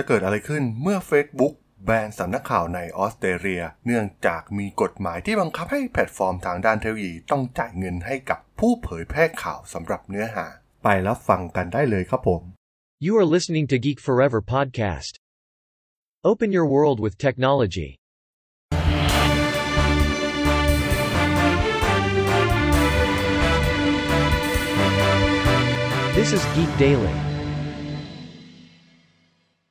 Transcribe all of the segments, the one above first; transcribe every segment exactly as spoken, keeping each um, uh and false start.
จะเกิดอะไรขึ้นเมื่อ Facebook แบนสำนักข่าวในออสเตรเลียเนื่องจากมีกฎหมายที่บังคับให้แพลตฟอร์มทางด้านเทคโนโลยีต้องจ่ายเงินให้กับผู้เผยแพร่ข่าวสำหรับเนื้อหาไปรับฟังกันได้เลยครับผม You are listening to Geek Forever Podcast. Open your world with technology.This is Geek Daily.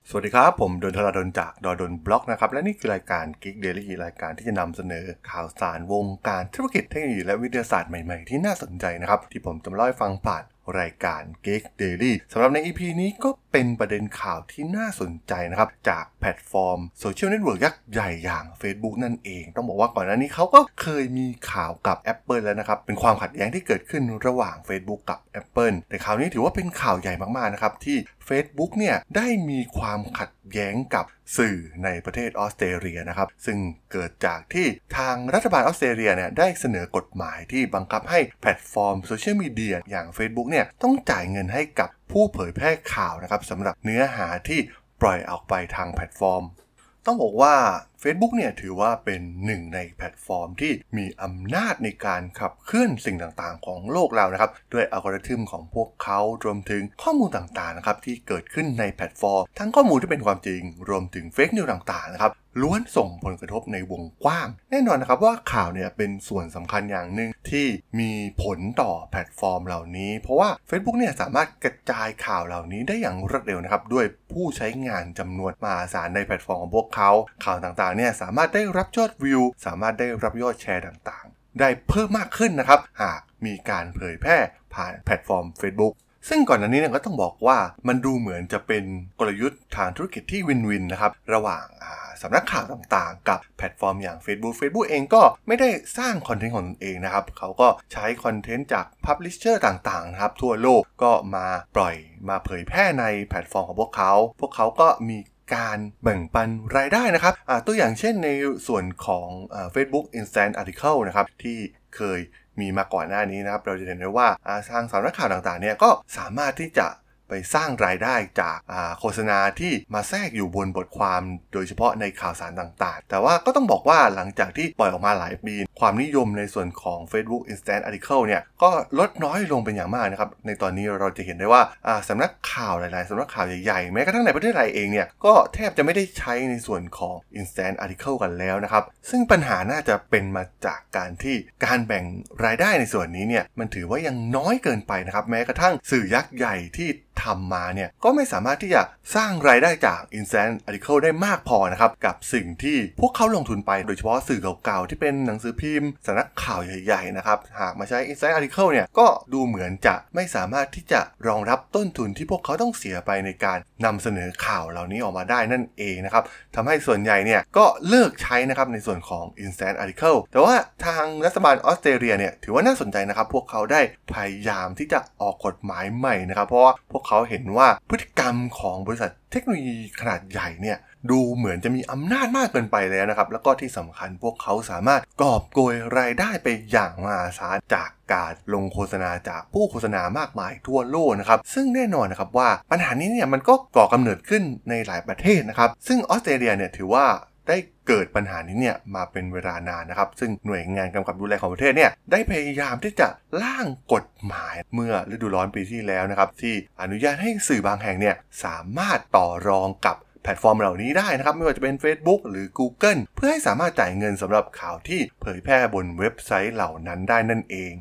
สวัสดีครับผมดนทราดลจากดดลบล็อกนะครับและนี่คือรายการ Geek Daily รายการที่จะนำเสนอข่าวสารวงการธุรกิจเทคโนโลยีและวิทยาศาสตร์ใหม่ๆที่น่าสนใจนะครับที่ผมจะมาเล่าให้ฟังผ่านรายการ Geek Daily สำหรับใน อี พี นี้ก็เป็นประเด็นข่าวที่น่าสนใจนะครับจากแพลตฟอร์มโซเชียลเน็ตเวิร์กยักษ์ใหญ่อย่าง Facebook นั่นเองต้องบอกว่าก่อนหน้านี้เขาก็เคยมีข่าวกับ Apple แล้วนะครับเป็นความขัดแย้งที่เกิดขึ้นระหว่าง Facebook กับ Apple แต่ข่าวนี้ถือว่าเป็นข่าวใหญ่มากๆนะครับที่ Facebook เนี่ยได้มีความขัดแย้งกับสื่อในประเทศออสเตรเลียนะครับซึ่งเกิดจากที่ทางรัฐบาลออสเตรเลียเนี่ยได้เสนอกฎหมายที่บังคับให้แพลตฟอร์มโซเชียลมีเดียอย่าง Facebook เนี่ยต้องจ่ายเงินให้กับผู้เผยแพร่ข่าวนะครับสำหรับเนื้อหาที่ปล่อยออกไปทางแพลตฟอร์มต้องบอกว่า Facebook เนี่ยถือว่าเป็นหนึ่งในแพลตฟอร์มที่มีอำนาจในการขับเคลื่อนสิ่งต่างๆของโลกเรานะครับด้วยอัลกอริทึมของพวกเขารวมถึงข้อมูลต่างๆนะครับที่เกิดขึ้นในแพลตฟอร์มทั้งข้อมูลที่เป็นความจริงรวมถึงเฟคนิวส์ต่างๆนะครับล้วนส่งผลกระทบในวงกว้างแน่นอนนะครับว่าข่าวเนี่ยเป็นส่วนสำคัญอย่างหนึ่งที่มีผลต่อแพลตฟอร์มเหล่านี้เพราะว่า Facebook เนี่ยสามารถกระจายข่าวเหล่านี้ได้อย่างรวดเร็วนะครับด้วยผู้ใช้งานจำนวนมหาศาลในแพลตฟอร์มของพวกเขาข่าวต่างๆเนี่ยสามารถได้รับยอดวิวสามารถได้รับยอดแชร์ต่างๆได้เพิ่มมากขึ้นนะครับหากมีการเผยแพร่ผ่านแพลตฟอร์ม Facebookซึ่งก่อนหน้านี้เนี่ยก็ต้องบอกว่ามันดูเหมือนจะเป็นกลยุทธ์ทางธุรกิจที่วินวินนะครับระหว่างสำนักข่าวต่างๆกับแพลตฟอร์มอย่าง Facebook Facebook เองก็ไม่ได้สร้างคอนเทนต์ของตนเองนะครับเขาก็ใช้คอนเทนต์จาก Publisher ต่างๆนะครับทั่วโลกก็มาปล่อยมาเผยแพร่ในแพลตฟอร์มของพวกเขาพวกเขาก็มีการแบ่งปันรายได้นะครับตัวอย่างเช่นในส่วนของเอ่อ Facebook Instant Article นะครับที่เคยมีมาก่อนหน้านี้นะครับเราจะเห็นได้ว่าทางสำนักข่าวต่างๆเนี่ยก็สามารถที่จะไปสร้างรายได้จากโฆษณาที่มาแทรกอยู่บนบทความโดยเฉพาะในข่าวสารต่างๆแต่ว่าก็ต้องบอกว่าหลังจากที่ปล่อยออกมาหลายปีความนิยมในส่วนของ Facebook Instant Article เนี่ยก็ลดน้อยลงเป็นอย่างมากนะครับในตอนนี้เราจะเห็นได้ว่าสำนักข่าวหลายๆสำนักข่าวใหญ่ๆแม้กระทั่งในประเทศไทยเองเนี่ยก็แทบจะไม่ได้ใช้ในส่วนของ Instant Article กันแล้วนะครับซึ่งปัญหาน่าจะเป็นมาจากการที่การแบ่งรายได้ในส่วนนี้เนี่ยมันถือว่ายังน้อยเกินไปนะครับแม้กระทั่งสื่อยักษ์ใหญ่ที่ทำมาเนี่ยก็ไม่สามารถที่จะสร้างรายได้จาก Instant Article ได้มากพอนะครับกับสิ่งที่พวกเขาลงทุนไปโดยเฉพาะสื่อเก่าๆที่เป็นหนังสือพิมพ์สำนักข่าวใหญ่ๆนะครับหากมาใช้ Instant Article เนี่ยก็ดูเหมือนจะไม่สามารถที่จะรองรับต้นทุนที่พวกเขาต้องเสียไปในการนำเสนอข่าวเหล่านี้ออกมาได้นั่นเองนะครับทำให้ส่วนใหญ่เนี่ยก็เลิกใช้นะครับในส่วนของ Instant Article แต่ว่าทางรัฐบาลออสเตรเลียเนี่ยถือว่าน่าสนใจนะครับพวกเขาได้พยายามที่จะออกกฎหมายใหม่นะครับเพราะว่าพวกเขาเห็นว่าพฤติกรรมของบริษัทเทคโนโลยีขนาดใหญ่เนี่ยดูเหมือนจะมีอำนาจมากเกินไปแล้วนะครับแล้วก็ที่สำคัญพวกเขาสามารถกอบโกยรายได้ไปอย่างมหาศาลจากการลงโฆษณาจากผู้โฆษณามากมายทั่วโลกนะครับซึ่งแน่นอนนะครับว่าปัญหานี้เนี่ยมันก็ก่อกำเนิดขึ้นในหลายประเทศนะครับซึ่งออสเตรเลียเนี่ยถือว่าได้เกิดปัญหานี้เนี่ยมาเป็นเวลานานนะครับซึ่งหน่วยงานกำกับดูแลของประเทศเนี่ยได้พยายามที่จะร่างกฎหมายเมื่อฤดูร้อนปีที่แล้วนะครับที่อนุญาตให้สื่อบางแห่งเนี่ยสามารถต่อรองกับแพลตฟอร์มเหล่านี้ได้นะครับไม่ว่าจะเป็น Facebook หรือ Google เพื่อให้สามารถจ่ายเงินสำหรับข่าวที่เผยแพร่บนเว็บไซต์เหล่านั้นได้นั่นเอง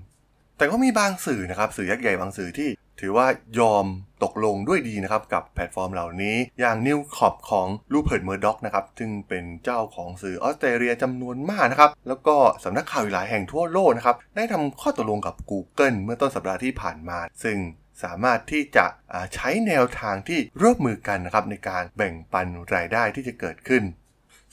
แต่ก็มีบางสื่อนะครับสื่อยักษ์ใหญ่บางสื่อที่ถือว่ายอมตกลงด้วยดีนะครับกับแพลตฟอร์มเหล่านี้อย่าง News Corp ของ Rupert Murdoch นะครับซึ่งเป็นเจ้าของสื่อออสเตรเลียจำนวนมากนะครับแล้วก็สำนักข่าวหลายแห่งทั่วโลกนะครับได้ทำข้อตกลงกับ Google เมื่อต้นสัปดาห์ที่ผ่านมาซึ่งสามารถที่จะใช้แนวทางที่ร่วมมือกันนะครับในการแบ่งปันรายได้ที่จะเกิดขึ้น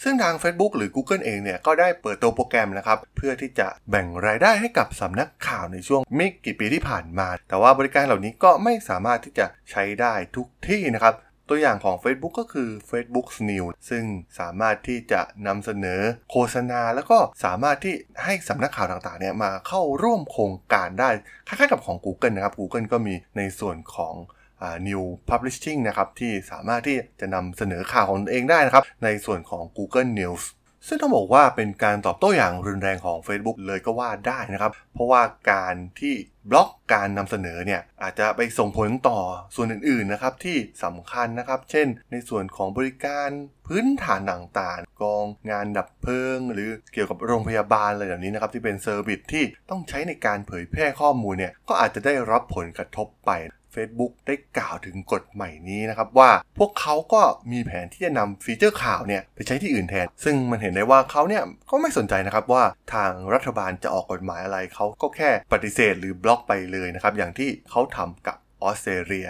ซึ่งทาง Facebook หรือ Google เองเนี่ยก็ได้เปิดตัวโปรแกรมนะครับเพื่อที่จะแบ่งรายได้ให้กับสำนักข่าวในช่วงไม่กี่ปีที่ผ่านมาแต่ว่าบริการเหล่านี้ก็ไม่สามารถที่จะใช้ได้ทุกที่นะครับตัวอย่างของ Facebook ก็คือ Facebook News ซึ่งสามารถที่จะนำเสนอโฆษณาแล้วก็สามารถที่ให้สำนักข่าวต่างๆเนี่ยมาเข้าร่วมโครงการได้คล้ายๆกับของ Google นะครับ Google ก็มีในส่วนของ New Publishing นะครับที่สามารถที่จะนำเสนอข่าวของตนเองได้นะครับในส่วนของ Google News ซึ่งต้องบอกว่าเป็นการตอบโต้อย่างรุนแรงของ Facebook เลยก็ว่าได้นะครับเพราะว่าการที่บล็อกการนำเสนอเนี่ยอาจจะไปส่งผลต่อส่วนอื่นๆนะครับที่สำคัญนะครับเช่นในส่วนของบริการพื้นฐานต่างๆกองงานดับเพลิงหรือเกี่ยวกับโรงพยาบาลอะไรเหล่านี้นะครับที่เป็นเซอร์วิสที่ต้องใช้ในการเผยแพร่ข้อมูลเนี่ยก็อาจจะได้รับผลกระทบไป Facebook ได้กล่าวถึงกฎใหม่นี้นะครับว่าพวกเขาก็มีแผนที่จะนำฟีเจอร์ข่าวเนี่ยไปใช้ที่อื่นแทนซึ่งมันเห็นได้ว่าเขาเนี่ยก็ไม่สนใจนะครับว่าทางรัฐบาลจะออกกฎหมายอะไรเขาก็แค่ปฏิเสธหรือบล็อกไปเลยนะครับอย่างที่เขาทำกับออสเตรเลีย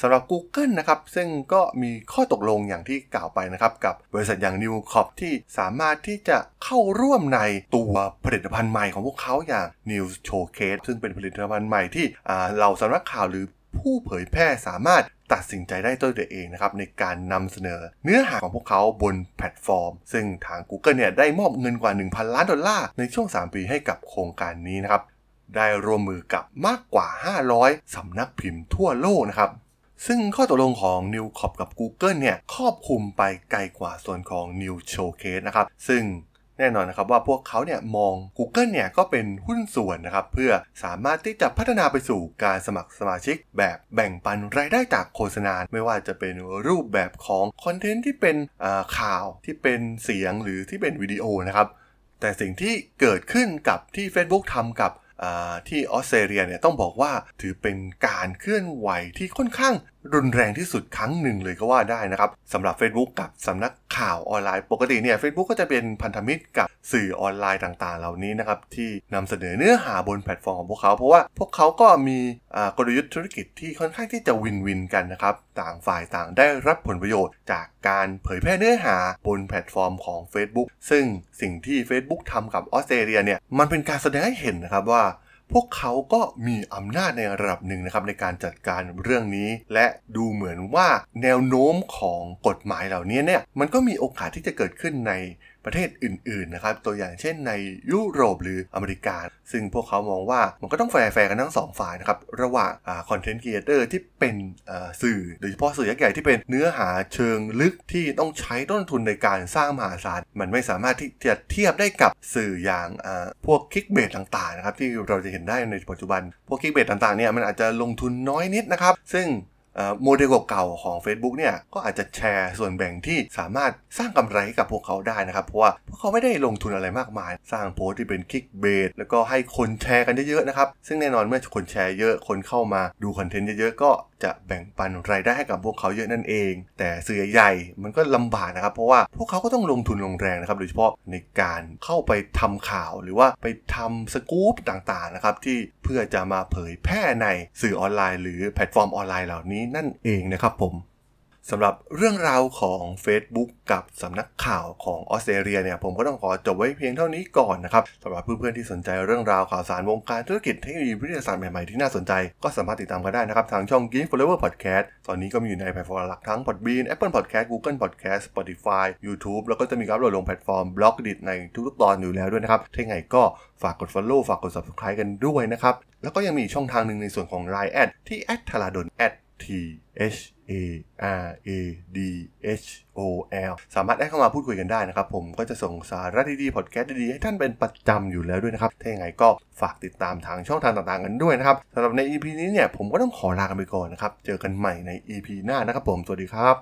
สำหรับ Google นะครับซึ่งก็มีข้อตกลงอย่างที่กล่าวไปนะครับกับบริษัทอย่าง News Corp ที่สามารถที่จะเข้าร่วมในตัวผลิตภัณฑ์ใหม่ของพวกเขาอย่าง News Showcase ซึ่งเป็นผลิตภัณฑ์ใหม่ที่เหล่าสำนักข่าวหรือผู้เผยแพร่สามารถตัดสินใจได้ตัวเองนะครับในการนำเสนอเนื้อหาของพวกเขาบนแพลตฟอร์มซึ่งทาง Google เนี่ยได้มอบเงินกว่า หนึ่งพันล้านดอลลาร์ในช่วงสามปีให้กับโครงการนี้นะครับได้ร่วมมือกับมากกว่าห้าร้อยสำนักพิมพ์ทั่วโลกนะครับซึ่งข้อตกลงของ News Corp กับ Google เนี่ยครอบคลุมไปไกลกว่าส่วนของ News Showcase นะครับซึ่งแน่นอนนะครับว่าพวกเขาเนี่ยมอง Google เนี่ยก็เป็นหุ้นส่วนนะครับเพื่อสามารถที่จะพัฒนาไปสู่การสมัครสมาชิกแบบแบ่งปันรายได้จากโฆษณาไม่ว่าจะเป็นรูปแบบของคอนเทนต์ที่เป็นข่าวที่เป็นเสียงหรือที่เป็นวิดีโอนะครับแต่สิ่งที่เกิดขึ้นกับที่ Facebook ทำกับที่ออสเตรเลียเนี่ยต้องบอกว่าถือเป็นการเคลื่อนไหวที่ค่อนข้างรุนแรงที่สุดครั้งหนึ่งเลยก็ว่าได้นะครับสำหรับ Facebook กับสำนักข่าวออนไลน์ปกติเนี่ย Facebook ก็จะเป็นพันธมิตรกับสื่อออนไลน์ต่างๆเหล่านี้นะครับที่นำเสนอเนื้อหาบนแพลตฟอร์มของพวกเขาเพราะว่าพวกเขาก็มีกลยุทธ์ธุรกิจที่ค่อนข้างที่จะวินวินกันนะครับต่างฝ่ายต่างได้รับผลประโยชน์จากการเผยแพร่เนื้อหาบนแพลตฟอร์มของ Facebook ซึ่งสิ่งที่ Facebook ทำกับออสเตรเลียเนี่ยมันเป็นการแสดงให้เห็นนะครับว่าพวกเขาก็มีอำนาจในระดับหนึ่งนะครับในการจัดการเรื่องนี้และดูเหมือนว่าแนวโน้มของกฎหมายเหล่านี้เนี่ยมันก็มีโอกาสที่จะเกิดขึ้นในประเทศอื่นๆนะครับตัวอย่างเช่นในยุโรปหรืออเมริกาซึ่งพวกเขามองว่ามันก็ต้องแฟร์ๆกันทั้งสองฝ่ายนะครับระหว่างคอนเทนต์ครีเอเตอร์ที่เป็นสื่อโดยเฉพาะสื่อยักษ์ใหญ่ที่เป็นเนื้อหาเชิงลึกที่ต้องใช้ต้นทุนในการสร้างมหาศาลมันไม่สามารถที่จะเทียบได้กับสื่ออย่างพวกคลิกเบสต่างๆนะครับที่เราจะเห็นได้ในปัจจุบันพวกคลิกเบสต่างๆเนี่ยมันอาจจะลงทุนน้อยนิดนะครับซึ่งโมเดลเก่าของ Facebook เนี่ยก็อาจจะแชร์ส่วนแบ่งที่สามารถสร้างกำไรกับพวกเขาได้นะครับเพราะว่าพวกเขาไม่ได้ลงทุนอะไรมากมายสร้างโพสต์ที่เป็นคลิกเบตแล้วก็ให้คนแชร์กันเยอะๆนะครับซึ่งแน่นอนเมื่อคนแชร์เยอะคนเข้ามาดูคอนเทนต์เยอะๆก็จะแบ่งปันรายได้ให้กับพวกเขาเยอะนั่นเองแต่สื่อใหญ่มันก็ลำบากนะครับเพราะว่าพวกเขาก็ต้องลงทุนลงแรงนะครับโดยเฉพาะในการเข้าไปทำข่าวหรือว่าไปทำสกู๊ปต่างๆนะครับที่เพื่อจะมาเผยแพร่ในสื่อออนไลน์หรือแพลตฟอร์มออนไลน์เหล่านี้นั่นเองนะครับผมสำหรับเรื่องราวของ Facebook กับสำนักข่าวของออสเตรเลียเนี่ยผมก็ต้องขอจบไว้เพียงเท่านี้ก่อนนะครับสำหรับเพื่อนๆที่สนใจเรื่องราวข่าวสารวงการธุรกิจเทคโนโลยีวิทยาศาสตร์ใหม่ๆที่น่าสนใจก็สามารถติดตามกันได้นะครับทางช่อง Geek Forever Podcast ตอนนี้ก็มีอยู่ในแพลตฟอร์มหลักทั้ง Podbean Apple Podcast Google Podcast Spotify YouTube แล้วก็จะมีอัปโหลดลงแพลตฟอร์ม Blogdit ในทุกๆตอนอยู่แล้วด้วยนะครับถ้าไงก็ฝากกด follow ฝากกด subscribe กันด้วยนะครับแล้วก็ยังมีช่องทางนึงในส่วนของ ไลน์ แอด ที่ แอท ทาราดอน แอท ที เอช เอ อาร์ เอ ดี โอ แอล สามารถได้เข้ามาพูดคุยกันได้นะครับผมก็จะส่งสาระดีๆพอดแคสต์ดีๆให้ท่านเป็นประจำอยู่แล้วด้วยนะครับถ้าอย่างไรก็ฝากติดตามทางช่องทางต่างๆกันด้วยนะครับสำหรับใน อี พี นี้เนี่ยผมก็ต้องขอลากันไปก่อนนะครับเจอกันใหม่ใน อี พี หน้านะครับผมสวัสดีครับ